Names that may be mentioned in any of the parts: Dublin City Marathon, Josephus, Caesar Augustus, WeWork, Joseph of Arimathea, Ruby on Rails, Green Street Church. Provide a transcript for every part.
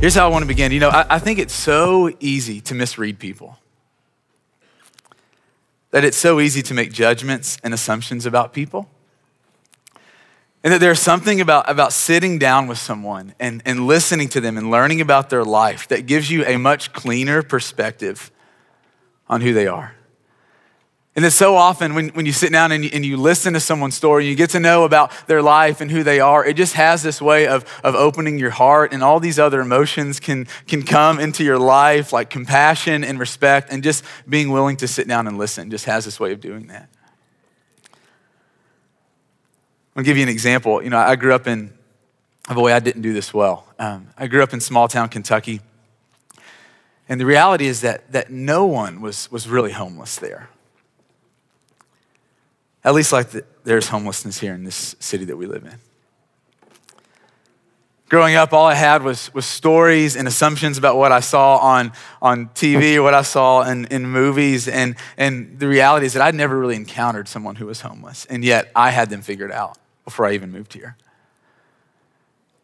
Here's how I want to begin. I think it's so easy to misread people. That it's so easy to make judgments and assumptions about people. And that there's something about sitting down with someone and listening to them and learning about their life that gives you a much cleaner perspective on who they are. And then so often when you sit down and you listen to someone's story, and you get to know about their life and who they are, it just has this way of opening your heart, and all these other emotions can come into your life, like compassion and respect, and just being willing to sit down and listen just has this way of doing that. I'll give you an example. I grew up in, boy, I didn't do this well. I grew up in small town Kentucky. And the reality is that no one was really homeless there. At least there's homelessness here in this city that we live in. Growing up, all I had was stories and assumptions about what I saw on TV, or what I saw in movies. And the reality is that I'd never really encountered someone who was homeless. And yet I had them figured out before I even moved here.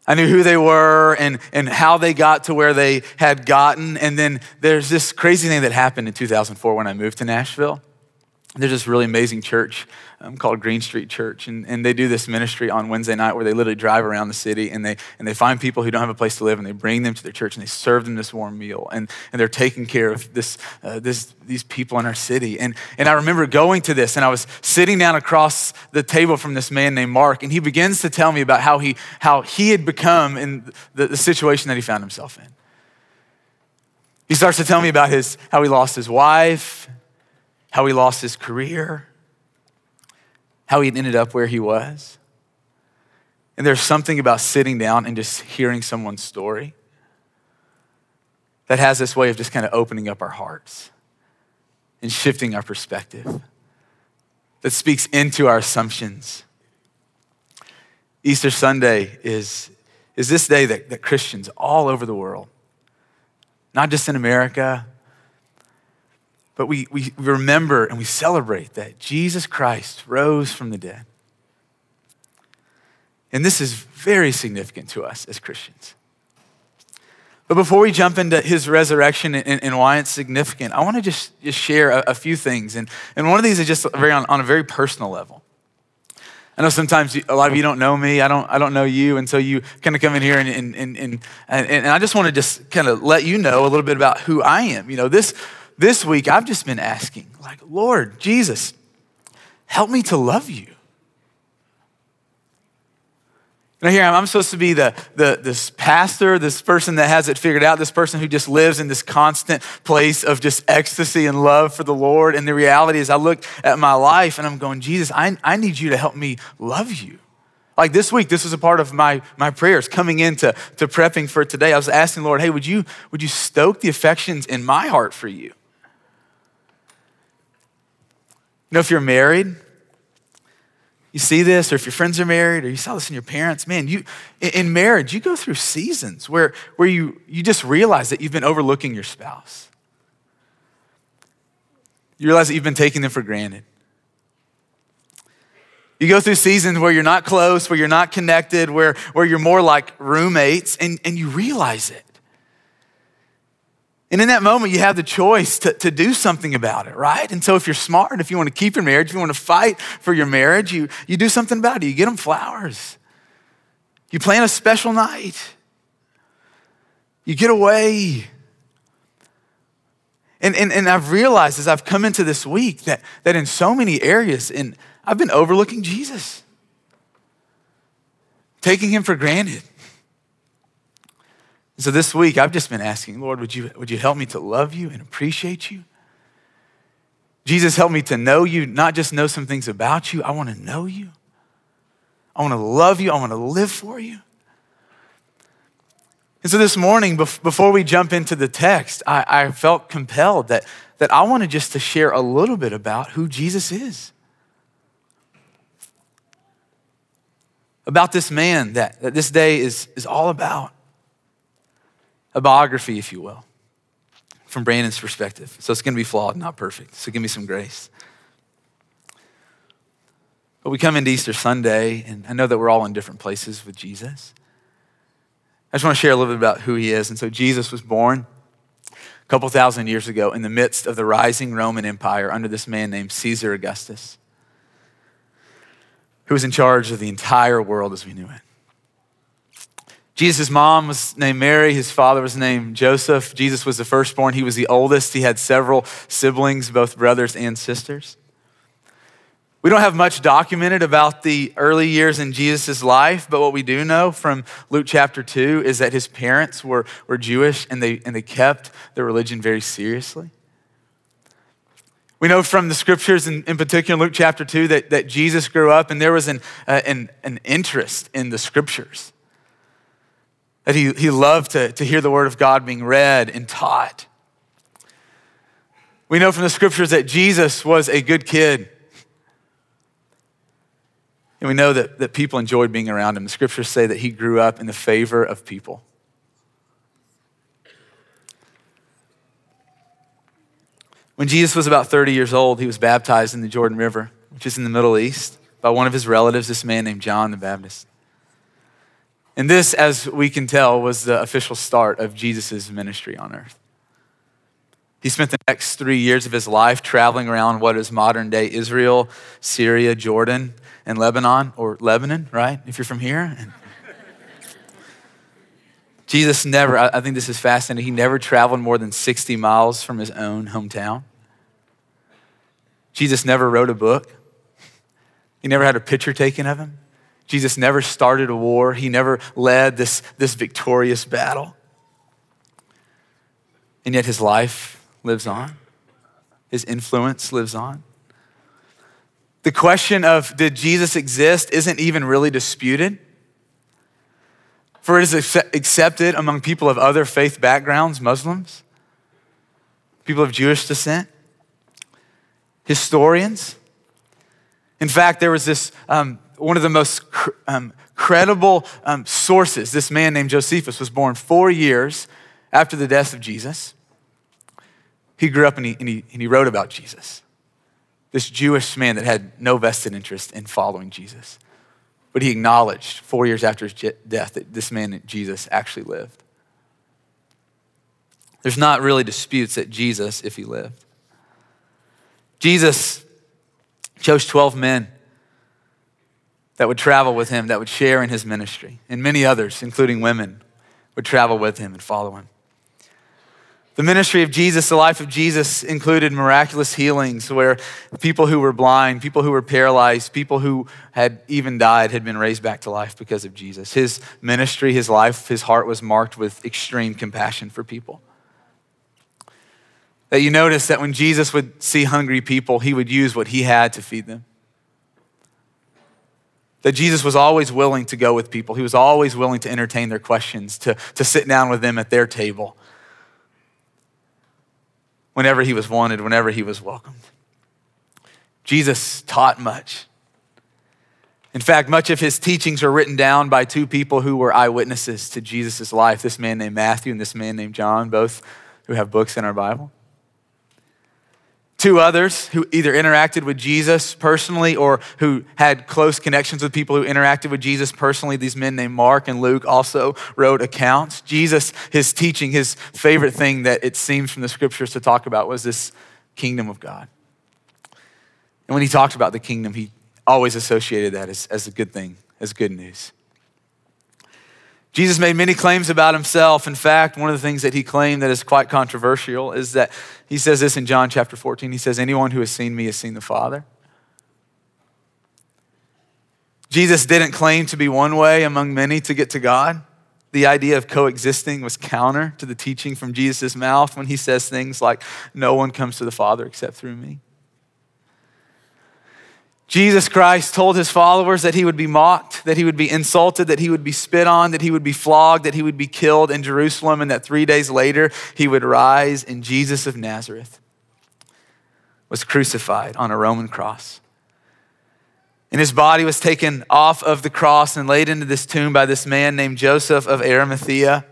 I knew who they were and how they got to where they had gotten. And then there's this crazy thing that happened in 2004 when I moved to Nashville. There's this really amazing church called Green Street Church, and they do this ministry on Wednesday night where they literally drive around the city and they find people who don't have a place to live, and they bring them to their church, and they serve them this warm meal, and they're taking care of these people in our city. And I remember going to this, and I was sitting down across the table from this man named Mark, and he begins to tell me about how he had become in the situation that he found himself in. He starts to tell me about how he lost his wife, how he lost his career, how he ended up where he was. And there's something about sitting down and just hearing someone's story that has this way of just kind of opening up our hearts and shifting our perspective, that speaks into our assumptions. Easter Sunday is this day that Christians all over the world, not just in America, but we remember and we celebrate that Jesus Christ rose from the dead. And this is very significant to us as Christians. But before we jump into his resurrection and why it's significant, I want to just share a few things. And one of these is just on a very personal level. I know sometimes a lot of you don't know me. I don't know you, and so you kind of come in here and I just want to just kind of let you know a little bit about who I am. This week, I've just been asking, Lord, Jesus, help me to love you. Now here I'm supposed to be this pastor, this person that has it figured out, this person who just lives in this constant place of just ecstasy and love for the Lord. And the reality is I look at my life and I'm going, Jesus, I need you to help me love you. This week, this was a part of my prayers coming into prepping for today. I was asking the Lord, hey, would you stoke the affections in my heart for you? If you're married, you see this, or if your friends are married, or you saw this in your parents, man, in marriage, you go through seasons where you just realize that you've been overlooking your spouse. You realize that you've been taking them for granted. You go through seasons where you're not close, where you're not connected, where you're more like roommates, and you realize it. And in that moment, you have the choice to do something about it, right? And so if you're smart, if you want to keep your marriage, if you want to fight for your marriage, you do something about it. You get them flowers. You plan a special night. You get away. And I've realized as I've come into this week that in so many areas, I've been overlooking Jesus, taking him for granted. And so this week, I've just been asking, Lord, would you help me to love you and appreciate you? Jesus, help me to know you, not just know some things about you. I want to know you. I want to love you. I want to live for you. And so this morning, before we jump into the text, I felt compelled that I wanted just to share a little bit about who Jesus is. About this man that this day is all about. A biography, if you will, from Brandon's perspective. So it's going to be flawed, not perfect. So give me some grace. But we come into Easter Sunday, and I know that we're all in different places with Jesus. I just want to share a little bit about who he is. And so Jesus was born a couple thousand years ago in the midst of the rising Roman Empire under this man named Caesar Augustus, who was in charge of the entire world as we knew it. Jesus' mom was named Mary. His father was named Joseph. Jesus was the firstborn. He was the oldest. He had several siblings, both brothers and sisters. We don't have much documented about the early years in Jesus' life, but what we do know from Luke chapter 2 is that his parents were Jewish and they kept their religion very seriously. We know from the scriptures, in particular Luke chapter 2, that Jesus grew up and there was an interest in the scriptures. That he loved to hear the word of God being read and taught. We know from the scriptures that Jesus was a good kid. And we know that people enjoyed being around him. The scriptures say that he grew up in the favor of people. When Jesus was about 30 years old, he was baptized in the Jordan River, which is in the Middle East, by one of his relatives, this man named John the Baptist. And this, as we can tell, was the official start of Jesus' ministry on earth. He spent the next 3 years of his life traveling around what is modern day Israel, Syria, Jordan, and Lebanon, right? If you're from here. Jesus never, I think this is fascinating, he never traveled more than 60 miles from his own hometown. Jesus never wrote a book. He never had a picture taken of him. Jesus never started a war. He never led this victorious battle. And yet his life lives on. His influence lives on. The question of did Jesus exist isn't even really disputed. For it is accepted among people of other faith backgrounds, Muslims, people of Jewish descent, historians. In fact, there was this one of the most credible sources. This man named Josephus was born 4 years after the death of Jesus. He grew up and he wrote about Jesus, this Jewish man that had no vested interest in following Jesus. But he acknowledged 4 years after his death that this man, Jesus, actually lived. There's not really disputes that Jesus, if he lived. Jesus chose 12 men that would travel with him, that would share in his ministry. And many others, including women, would travel with him and follow him. The ministry of Jesus, the life of Jesus, included miraculous healings where people who were blind, people who were paralyzed, people who had even died had been raised back to life because of Jesus. His ministry, his life, his heart was marked with extreme compassion for people. That you notice that when Jesus would see hungry people, he would use what he had to feed them. That Jesus was always willing to go with people. He was always willing to entertain their questions, to sit down with them at their table whenever he was wanted, whenever he was welcomed. Jesus taught much. In fact, much of his teachings are written down by two people who were eyewitnesses to Jesus' life, this man named Matthew and this man named John, both who have books in our Bible. Two others who either interacted with Jesus personally or who had close connections with people who interacted with Jesus personally. These men named Mark and Luke also wrote accounts. Jesus, his teaching, his favorite thing that it seems from the scriptures to talk about was this kingdom of God. And when he talked about the kingdom, he always associated that as a good thing, as good news. Jesus made many claims about himself. In fact, one of the things that he claimed that is quite controversial is that he says this in John chapter 14. He says, anyone who has seen me has seen the Father. Jesus didn't claim to be one way among many to get to God. The idea of coexisting was counter to the teaching from Jesus' mouth when he says things like, no one comes to the Father except through me. Jesus Christ told his followers that he would be mocked, that he would be insulted, that he would be spit on, that he would be flogged, that he would be killed in Jerusalem, and that 3 days later he would rise. And Jesus of Nazareth was crucified on a Roman cross. And his body was taken off of the cross and laid into this tomb by this man named Joseph of Arimathea.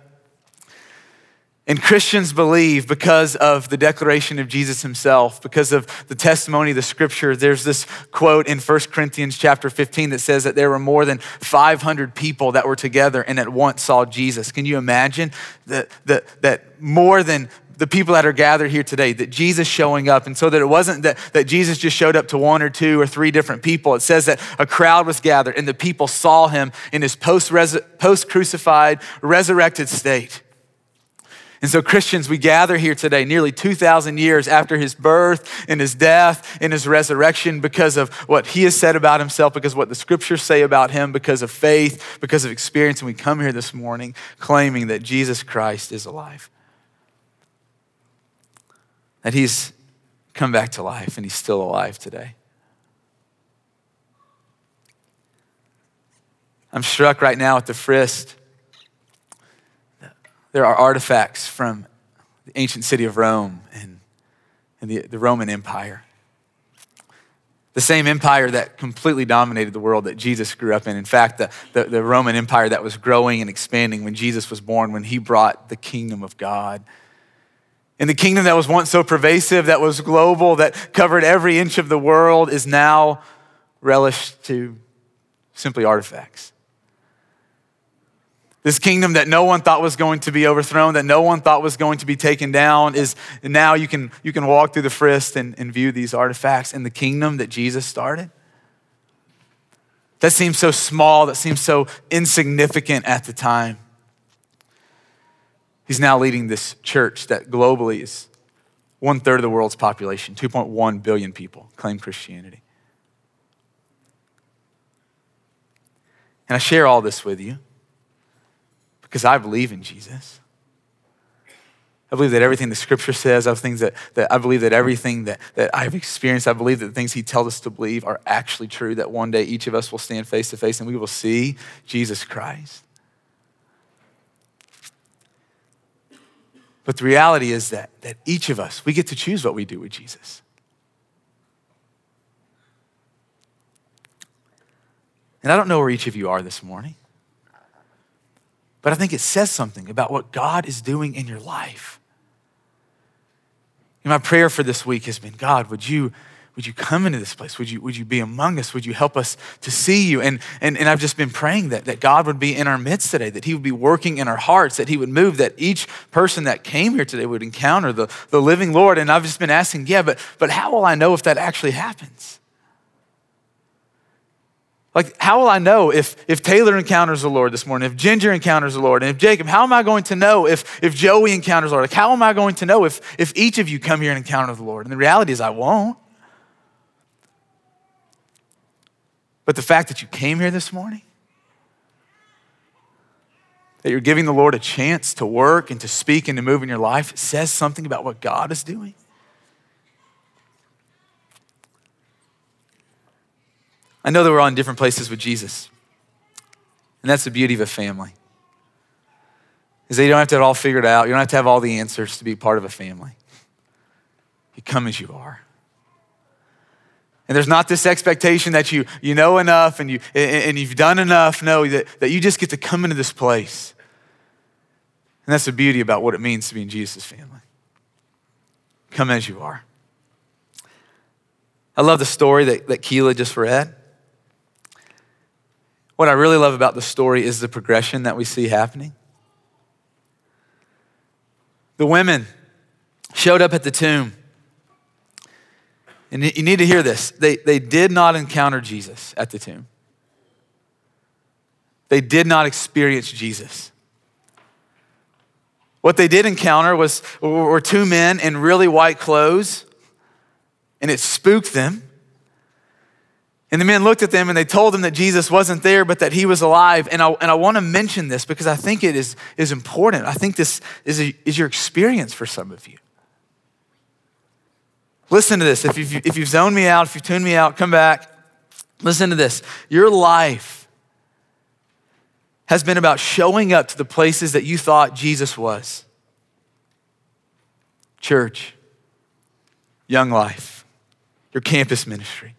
And Christians believe, because of the declaration of Jesus himself, because of the testimony of the scripture, there's this quote in 1 Corinthians chapter 15 that says that there were more than 500 people that were together and at once saw Jesus. Can you imagine that more than the people that are gathered here today, that Jesus showing up? And so that it wasn't that Jesus just showed up to one or two or three different people. It says that a crowd was gathered and the people saw him in his post-crucified, resurrected state. And so Christians, we gather here today nearly 2,000 years after his birth and his death and his resurrection because of what he has said about himself, because of what the scriptures say about him, because of faith, because of experience. And we come here this morning claiming that Jesus Christ is alive, that he's come back to life and he's still alive today. I'm struck right now at the frisk. There are artifacts from the ancient city of Rome and the Roman Empire. The same empire that completely dominated the world that Jesus grew up in. In fact, the Roman Empire that was growing and expanding when Jesus was born, when he brought the kingdom of God. And the kingdom that was once so pervasive, that was global, that covered every inch of the world, is now relished to simply artifacts. This kingdom that no one thought was going to be overthrown, that no one thought was going to be taken down, is now you can walk through the frisk and view these artifacts. And the kingdom that Jesus started, that seems so small, that seems so insignificant at the time. He's now leading this church that globally is 1/3 of the world's population. 2.1 billion people claim Christianity. And I share all this with you because I believe in Jesus. I believe that everything the scripture says, I believe that everything that I've experienced, I believe that the things he tells us to believe are actually true, that one day each of us will stand face to face and we will see Jesus Christ. But the reality is that each of us, we get to choose what we do with Jesus. And I don't know where each of you are this morning, but I think it says something about what God is doing in your life. And my prayer for this week has been, God, would you come into this place? Would you be among us? Would you help us to see you? And I've just been praying that God would be in our midst today, that he would be working in our hearts, that he would move, that each person that came here today would encounter the living Lord. And I've just been asking, but how will I know if that actually happens? Like, how will I know if Taylor encounters the Lord this morning, if Ginger encounters the Lord, and if Jacob? How am I going to know if Joey encounters the Lord? Like, how am I going to know if each of you come here and encounter the Lord? And the reality is I won't. But the fact that you came here this morning, that you're giving the Lord a chance to work and to speak and to move in your life, says something about what God is doing. I know that we're all in different places with Jesus. And that's the beauty of a family, is that you don't have to have it all figured out. You don't have to have all the answers to be part of a family. You come as you are. And there's not this expectation that you know enough and you've done enough. No, that you just get to come into this place. And that's the beauty about what it means to be in Jesus' family. Come as you are. I love the story that Keila just read. What I really love about the story is the progression that we see happening. The women showed up at the tomb. And you need to hear this. They did not encounter Jesus at the tomb. They did not experience Jesus. What they did encounter were two men in really white clothes, and it spooked them. And the men looked at them and they told them that Jesus wasn't there, but that he was alive. And I want to mention this because I think it is important. I think this is your experience for some of you. Listen to this. If you've zoned me out, if you've tuned me out, come back. Listen to this. Your life has been about showing up to the places that you thought Jesus was. Church, young life, your campus ministry,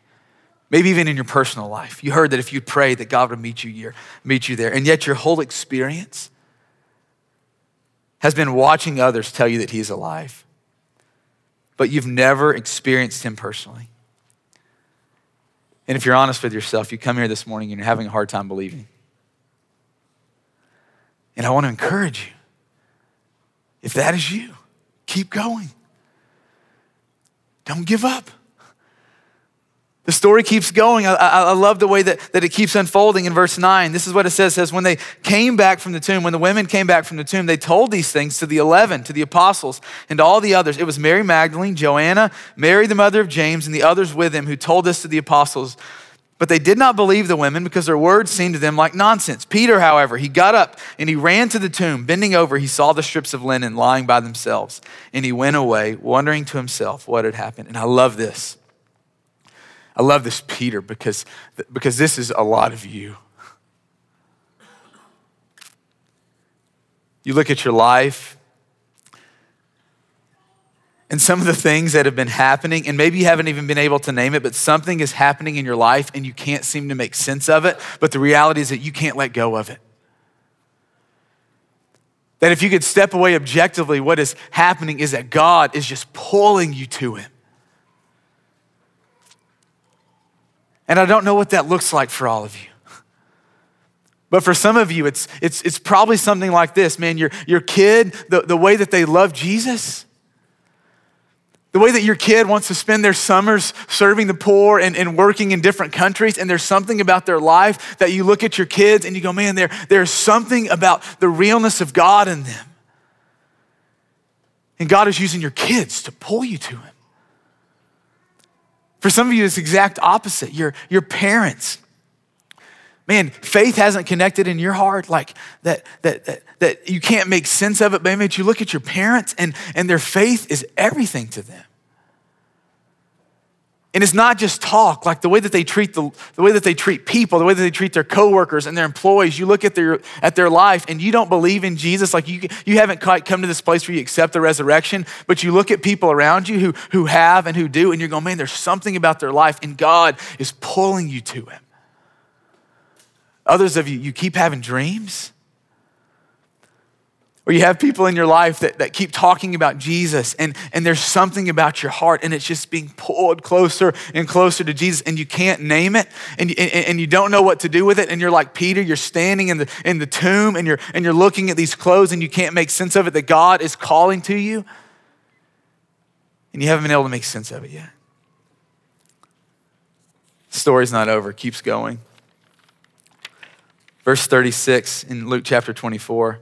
maybe even in your personal life. You heard that if you prayed that God would meet you there. And yet your whole experience has been watching others tell you that he's alive, but you've never experienced him personally. And if you're honest with yourself, you come here this morning and you're having a hard time believing. And I want to encourage you. If that is you, keep going. Don't give up. The story keeps going. I love the way that it keeps unfolding in verse 9. This is what it says, when they came back from the tomb, when the women came back from the tomb, they told these things to the 11, to the apostles, and to all the others. It was Mary Magdalene, Joanna, Mary the mother of James, and the others with them who told this to the apostles. But they did not believe the women because their words seemed to them like nonsense. Peter, however, he got up and he ran to the tomb. Bending over, he saw the strips of linen lying by themselves. And he went away, wondering to himself what had happened. And I love this. I love this Peter because this is a lot of you. You look at your life and some of the things that have been happening, and maybe you haven't even been able to name it, but something is happening in your life and you can't seem to make sense of it, but the reality is that you can't let go of it. That if you could step away objectively, what is happening is that God is just pulling you to him. And I don't know what that looks like for all of you. But for some of you, it's probably something like this, man. Your kid, the way that they love Jesus, the way that your kid wants to spend their summers serving the poor and working in different countries, and there's something about their life that you look at your kids and you go, man, there's something about the realness of God in them. And God is using your kids to pull you to him. For some of you, it's the exact opposite. Your parents, man, faith hasn't connected in your heart like that you can't make sense of it, but man, you look at your parents and their faith is everything to them. And it's not just talk, like the way that they treat the way that they treat people, the way that they treat their coworkers and their employees. You look at their life and you don't believe in Jesus. Like you haven't quite come to this place where you accept the resurrection, but you look at people around you who have and who do, and you're going, man, there's something about their life and God is pulling you to him. Others of you, you keep having dreams. Or you have people in your life that keep talking about Jesus and there's something about your heart and it's just being pulled closer and closer to Jesus and you can't name it and you don't know what to do with it and you're like Peter, you're standing in the tomb and you're looking at these clothes and you can't make sense of it that God is calling to you and you haven't been able to make sense of it yet. The story's not over, it keeps going. Verse 36 in Luke chapter 24.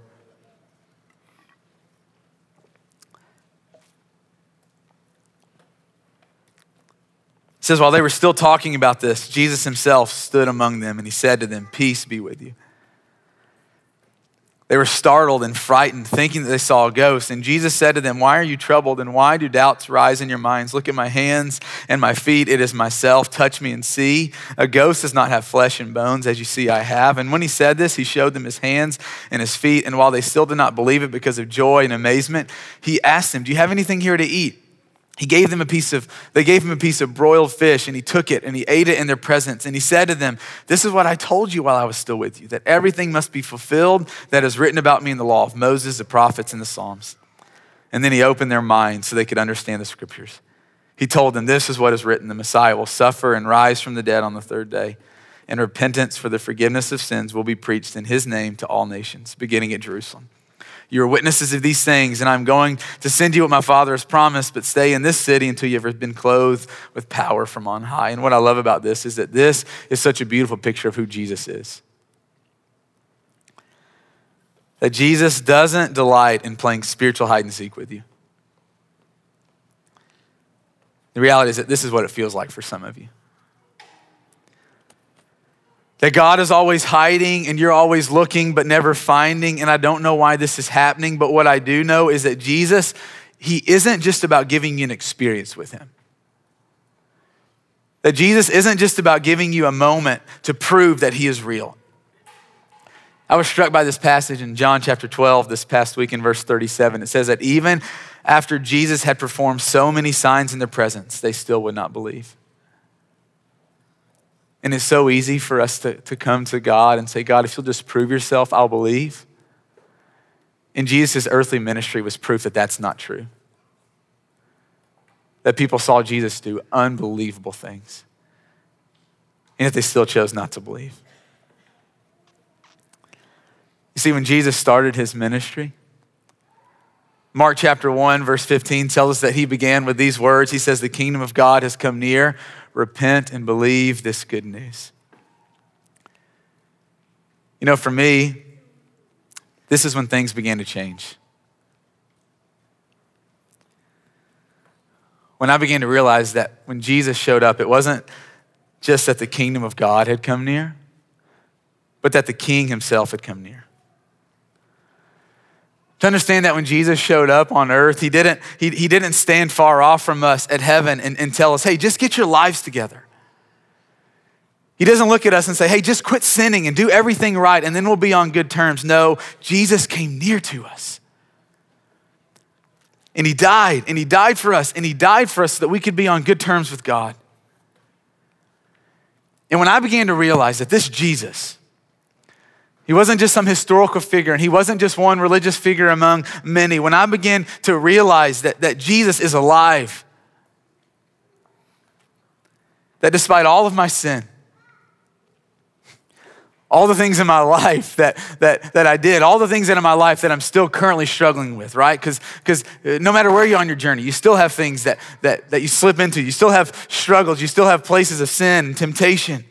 It says, while they were still talking about this, Jesus himself stood among them and he said to them, peace be with you. They were startled and frightened, thinking that they saw a ghost. And Jesus said to them, why are you troubled and why do doubts rise in your minds? Look at my hands and my feet, it is myself, touch me and see. A ghost does not have flesh and bones as you see I have. And when he said this, he showed them his hands and his feet. And while they still did not believe it because of joy and amazement, he asked them, do you have anything here to eat? They gave him a piece of broiled fish and he took it and he ate it in their presence. And he said to them, this is what I told you while I was still with you, that everything must be fulfilled that is written about me in the law of Moses, the prophets, and the Psalms. And then he opened their minds so they could understand the scriptures. He told them, this is what is written, the Messiah will suffer and rise from the dead on the third day. And repentance for the forgiveness of sins will be preached in his name to all nations, beginning at Jerusalem. You are witnesses of these things, and I'm going to send you what my Father has promised, but stay in this city until you've been clothed with power from on high. And what I love about this is that this is such a beautiful picture of who Jesus is. That Jesus doesn't delight in playing spiritual hide and seek with you. The reality is that this is what it feels like for some of you. That God is always hiding and you're always looking but never finding, and I don't know why this is happening, but what I do know is that Jesus, he isn't just about giving you an experience with him. That Jesus isn't just about giving you a moment to prove that he is real. I was struck by this passage in John chapter 12 this past week in verse 37. It says that even after Jesus had performed so many signs in their presence, they still would not believe. And it's so easy for us to come to God and say, God, if you'll just prove yourself, I'll believe. And Jesus' earthly ministry was proof that that's not true. That people saw Jesus do unbelievable things, and yet they still chose not to believe. You see, when Jesus started his ministry, Mark chapter 1, verse 15 tells us that he began with these words. He says, "The kingdom of God has come near. Repent and believe this good news." You know, for me, this is when things began to change. When I began to realize that when Jesus showed up, it wasn't just that the kingdom of God had come near, but that the king himself had come near. To understand that when Jesus showed up on earth, he didn't stand far off from us at heaven and tell us, hey, just get your lives together. He doesn't look at us and say, hey, just quit sinning and do everything right and then we'll be on good terms. No, Jesus came near to us. And he died for us, and he died for us so that we could be on good terms with God. And when I began to realize that this Jesus, he wasn't just some historical figure, and he wasn't just one religious figure among many. When I began to realize that Jesus is alive, that despite all of my sin, all the things in my life that I did, all the things in my life that I'm still currently struggling with, right? Because no matter where you are on your journey, you still have things that you slip into. You still have struggles. You still have places of sin and temptation.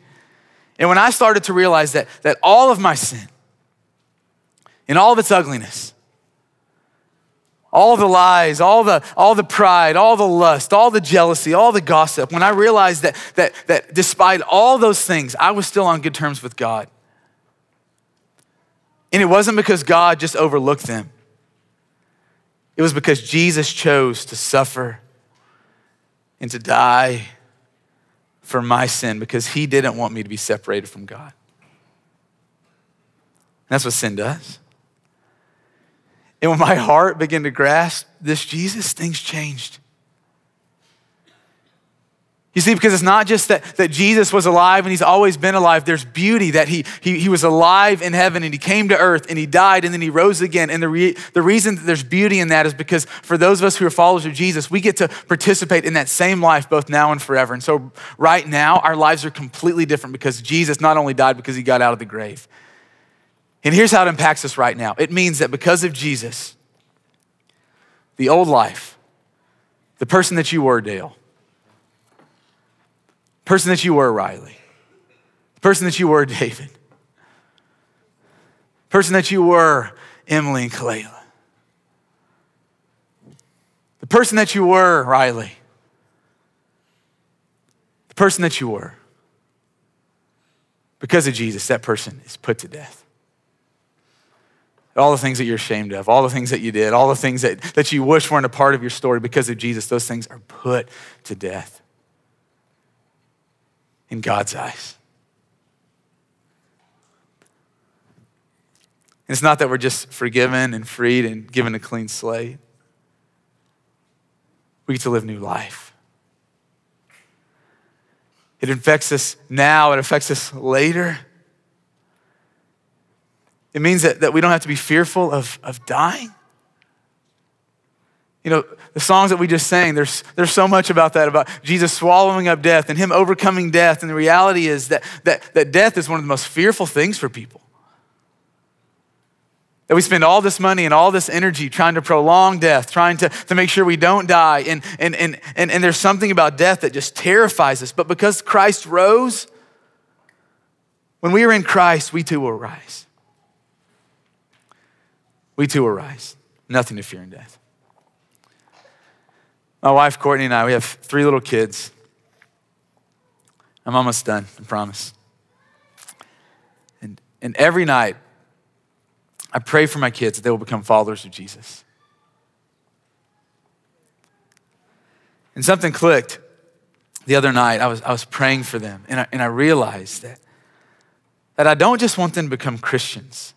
And when I started to realize that all of my sin and all of its ugliness, all the lies, all the pride, all the lust, all the jealousy, all the gossip, when I realized that despite all those things, I was still on good terms with God. And it wasn't because God just overlooked them. It was because Jesus chose to suffer and to die for my sin because he didn't want me to be separated from God. And that's what sin does. And when my heart began to grasp this Jesus, things changed. You see, because it's not just that Jesus was alive and he's always been alive. There's beauty that he was alive in heaven and he came to earth and he died and then he rose again. And the reason that there's beauty in that is because for those of us who are followers of Jesus, we get to participate in that same life both now and forever. And so right now, our lives are completely different because Jesus not only died because he got out of the grave. And here's how it impacts us right now. It means that because of Jesus, the old life, the person that you were, Dale, person that you were, Riley, the person that you were, David, the person that you were, Emily and Kalayla, the person that you were, Riley, the person that you were, because of Jesus, that person is put to death. All the things that you're ashamed of, all the things that you did, all the things that you wish weren't a part of your story, because of Jesus, those things are put to death. In God's eyes. And it's not that we're just forgiven and freed and given a clean slate. We get to live new life. It infects us now, it affects us later. It means that we don't have to be fearful of dying. You know, the songs that we just sang, there's so much about that, about Jesus swallowing up death and him overcoming death. And the reality is that death is one of the most fearful things for people. That we spend all this money and all this energy trying to prolong death, trying to make sure we don't die. And there's something about death that just terrifies us. But because Christ rose, when we are in Christ, we too will rise. We too will rise. Nothing to fear in death. My wife, Courtney, and I, we have 3 little kids. I'm almost done, I promise. And every night, I pray for my kids that they will become followers of Jesus. And something clicked the other night. I was praying for them, and I realized that I don't just want them to become Christians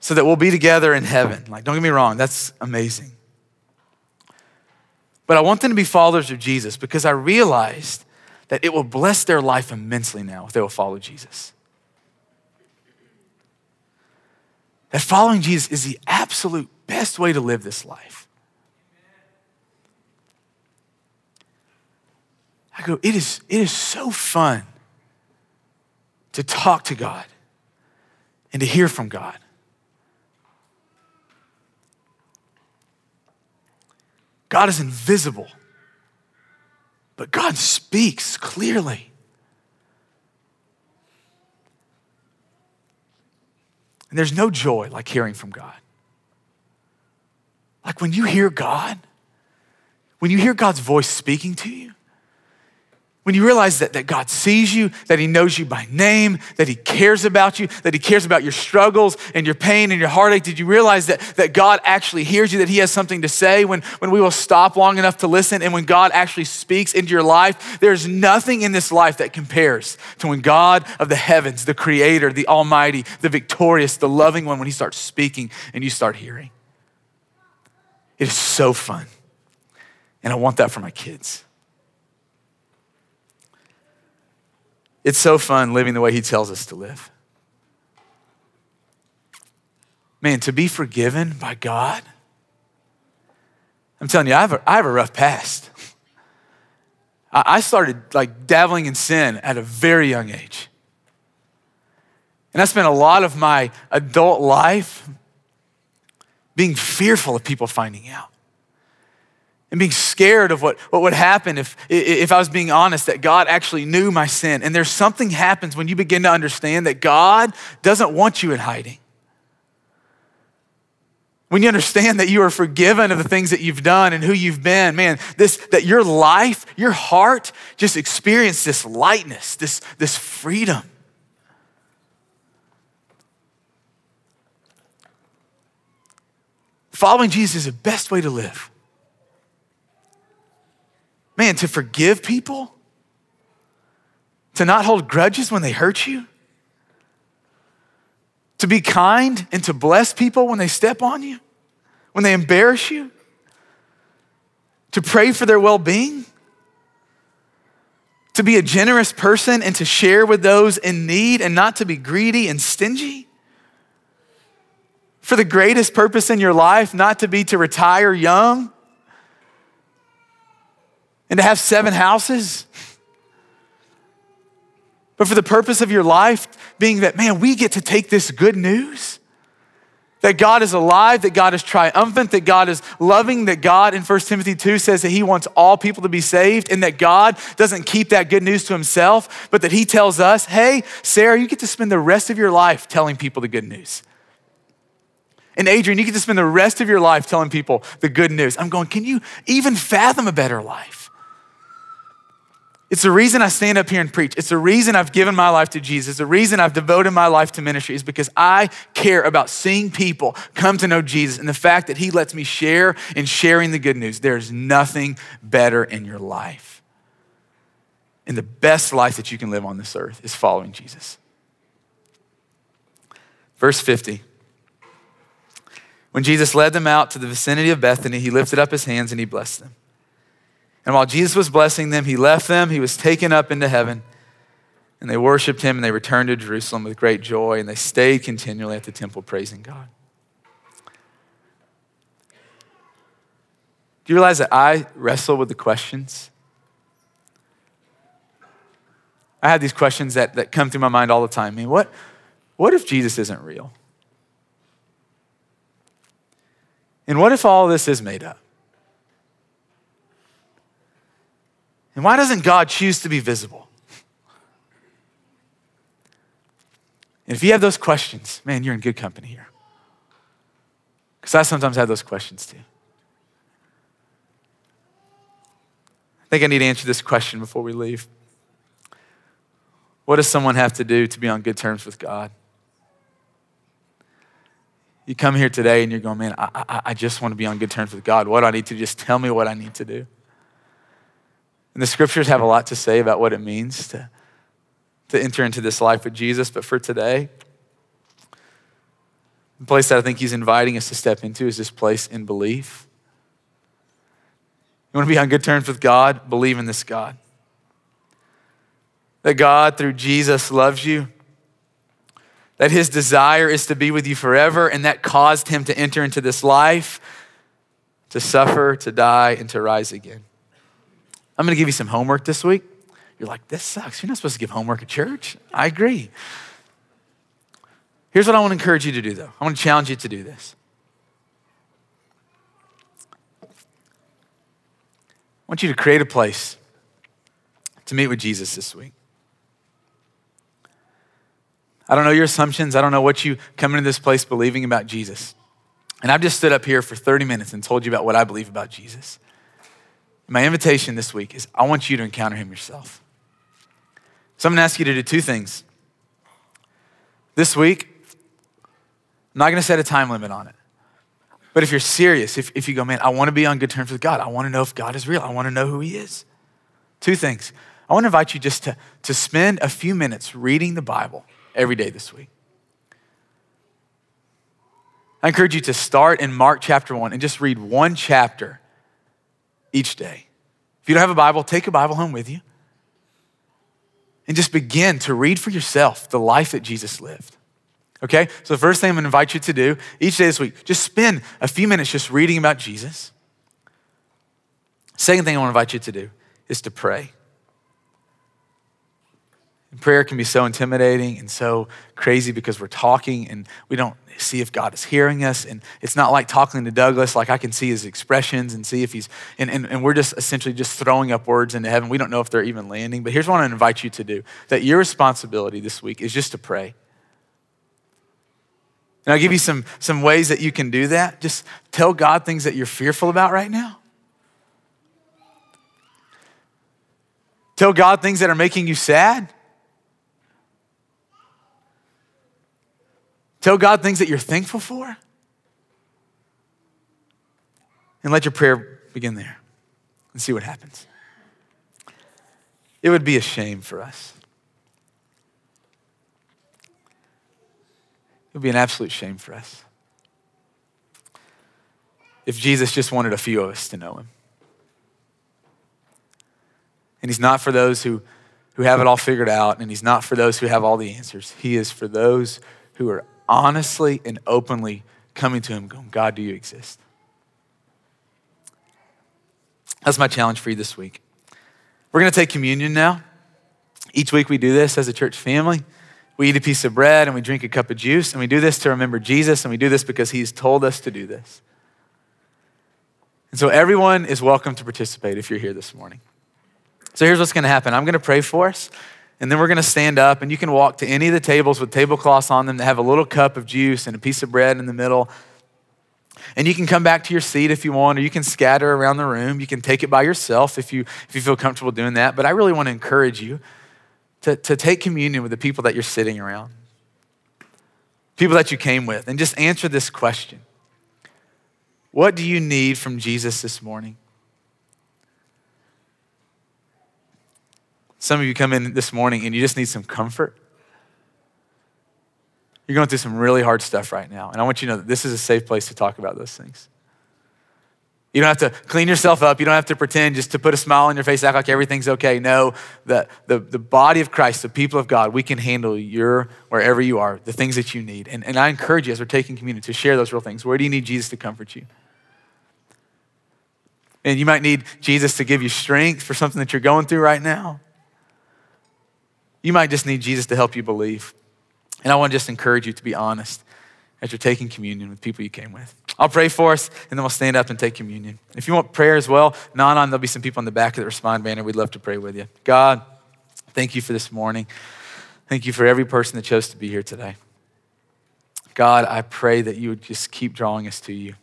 so that we'll be together in heaven. Like, don't get me wrong, that's amazing. But I want them to be followers of Jesus because I realized that it will bless their life immensely now if they will follow Jesus. that following Jesus is the absolute best way to live this life. I go, it is so fun to talk to God and to hear from God. God is invisible, but God speaks clearly. And there's no joy like hearing from God. Like when you hear God, when you hear God's voice speaking to you, when you realize that God sees you, that he knows you by name, that he cares about you, that he cares about your struggles and your pain and your heartache, did you realize that God actually hears you, that he has something to say? When we will stop long enough to listen and when God actually speaks into your life, there's nothing in this life that compares to when God of the heavens, the creator, the almighty, the victorious, the loving one, when he starts speaking and you start hearing. It is so fun. And I want that for my kids. It's so fun living the way he tells us to live. Man, to be forgiven by God, I'm telling you, I have a rough past. I started like dabbling in sin at a very young age. And I spent a lot of my adult life being fearful of people finding out. And being scared of what would happen if I was being honest, that God actually knew my sin. And there's something happens when you begin to understand that God doesn't want you in hiding. When you understand that you are forgiven of the things that you've done and who you've been, man, that your life, your heart just experienced this lightness, this freedom. Following Jesus is the best way to live. Man, to forgive people, to not hold grudges when they hurt you, to be kind and to bless people when they step on you, when they embarrass you, to pray for their well-being, to be a generous person and to share with those in need and not to be greedy and stingy. For the greatest purpose in your life, not to be to retire young, and to have 7 houses. But for the purpose of your life being that, man, we get to take this good news that God is alive, that God is triumphant, that God is loving, that God in 1 Timothy 2 says that he wants all people to be saved and that God doesn't keep that good news to himself, but that he tells us, hey, Sarah, you get to spend the rest of your life telling people the good news. And Adrian, you get to spend the rest of your life telling people the good news. I'm going, can you even fathom a better life? It's the reason I stand up here and preach. It's the reason I've given my life to Jesus. It's the reason I've devoted my life to ministry is because I care about seeing people come to know Jesus and the fact that he lets me share in sharing the good news. There's nothing better in your life. And the best life that you can live on this earth is following Jesus. Verse 50. When Jesus led them out to the vicinity of Bethany, he lifted up his hands and he blessed them. And while Jesus was blessing them, he left them, he was taken up into heaven, and they worshiped him and they returned to Jerusalem with great joy, and they stayed continually at the temple praising God. Do you realize that I wrestle with the questions? I have these questions that come through my mind all the time. I mean, what if Jesus isn't real? And what if all this is made up? And why doesn't God choose to be visible? And if you have those questions, man, you're in good company here. Because I sometimes have those questions too. I think I need to answer this question before we leave. What does someone have to do to be on good terms with God? You come here today and you're going, man, I just want to be on good terms with God. What do I need to do? Just tell me what I need to do. And the scriptures have a lot to say about what it means to enter into this life with Jesus. But for today, the place that I think he's inviting us to step into is this place in belief. You want to be on good terms with God? Believe in this God. That God, through Jesus, loves you. that his desire is to be with you forever, and that caused him to enter into this life, to suffer, to die, and to rise again. I'm gonna give you some homework this week. You're like, this sucks. You're not supposed to give homework at church. I agree. Here's what I wanna encourage you to do though. I wanna challenge you to do this. I want you to create a place to meet with Jesus this week. I don't know your assumptions. I don't know what you come into this place believing about Jesus. And I've just stood up here for 30 minutes and told you about what I believe about Jesus. My invitation this week is I want you to encounter him yourself. So I'm gonna ask you to do two things. This week, I'm not gonna set a time limit on it. But if you're serious, if you go, man, I wanna be on good terms with God. I wanna know if God is real. I wanna know who he is. Two things. I wanna invite you just to spend a few minutes reading the Bible every day this week. I encourage you to start in Mark chapter 1 and just read one chapter each day. If you don't have a Bible, take a Bible home with you and just begin to read for yourself the life that Jesus lived, okay? So the first thing I'm gonna invite you to do each day this week, just spend a few minutes just reading about Jesus. Second thing I wanna invite you to do is to pray. And prayer can be so intimidating and so crazy because we're talking and we don't see if God is hearing us. And it's not like talking to Douglas, like I can see his expressions and see if he's, and we're just essentially just throwing up words into heaven. We don't know if they're even landing, but here's what I invite you to do, that your responsibility this week is just to pray. And I'll give you some ways that you can do that. Just tell God things that you're fearful about right now. Tell God things that are making you sad. Tell God things that you're thankful for. And let your prayer begin there and see what happens. It would be a shame for us. It would be an absolute shame for us if Jesus just wanted a few of us to know him. And he's not for those who have it all figured out, and he's not for those who have all the answers. He is for those who are honestly and openly coming to him going, God, do you exist? That's my challenge for you this week. We're gonna take communion now. Each week we do this as a church family. We eat a piece of bread and we drink a cup of juice, and we do this to remember Jesus, and we do this because he's told us to do this. And so everyone is welcome to participate if you're here this morning. So here's what's gonna happen. I'm gonna pray for us, and then we're gonna stand up, and you can walk to any of the tables with tablecloths on them that have a little cup of juice and a piece of bread in the middle. And you can come back to your seat if you want, or you can scatter around the room. You can take it by yourself if you feel comfortable doing that. But I really wanna encourage you to take communion with the people that you're sitting around, people that you came with, and just answer this question. What do you need from Jesus this morning? Some of you come in this morning and you just need some comfort. You're going through some really hard stuff right now. And I want you to know that this is a safe place to talk about those things. You don't have to clean yourself up. You don't have to pretend just to put a smile on your face, act like everything's okay. No, the body of Christ, the people of God, we can handle wherever you are, the things that you need. And I encourage you as we're taking communion to share those real things. Where do you need Jesus to comfort you? And you might need Jesus to give you strength for something that you're going through right now. You might just need Jesus to help you believe. And I wanna just encourage you to be honest as you're taking communion with people you came with. I'll pray for us, and then we'll stand up and take communion. If you want prayer as well, there'll be some people on the back of the Respond banner. We'd love to pray with you. God, thank you for this morning. Thank you for every person that chose to be here today. God, I pray that you would just keep drawing us to you.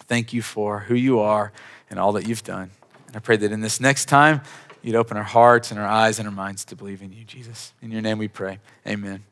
Thank you for who you are and all that you've done. And I pray that in this next time, you'd open our hearts and our eyes and our minds to believe in you, Jesus. In your name we pray, amen.